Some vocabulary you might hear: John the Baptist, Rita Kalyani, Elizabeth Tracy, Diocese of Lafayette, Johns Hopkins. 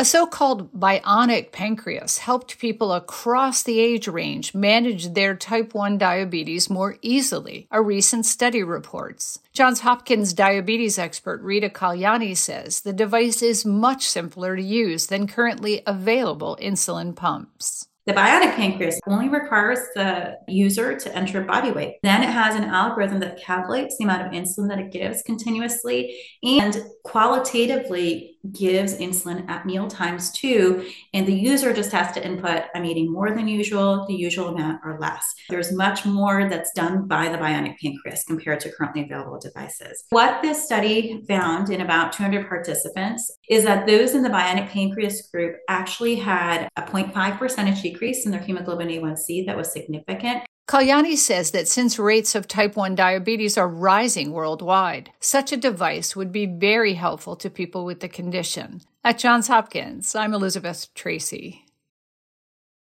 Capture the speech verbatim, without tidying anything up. A so-called bionic pancreas helped people across the age range manage their type one diabetes more easily, a recent study reports. Johns Hopkins diabetes expert Rita Kalyani says the device is much simpler to use than currently available insulin pumps. The bionic pancreas only requires the user to enter body weight. Then it has an algorithm that calculates the amount of insulin that it gives continuously and qualitatively gives insulin at meal times too. And the user just has to input, I'm eating more than usual, the usual amount or less. There's much more that's done by the bionic pancreas compared to currently available devices. What this study found in about two hundred participants is that those in the bionic pancreas group actually had a zero point five percentage decrease in their hemoglobin A one C that was significant. Kalyani says that since rates of type one diabetes are rising worldwide, such a device would be very helpful to people with the condition. At Johns Hopkins, I'm Elizabeth Tracy.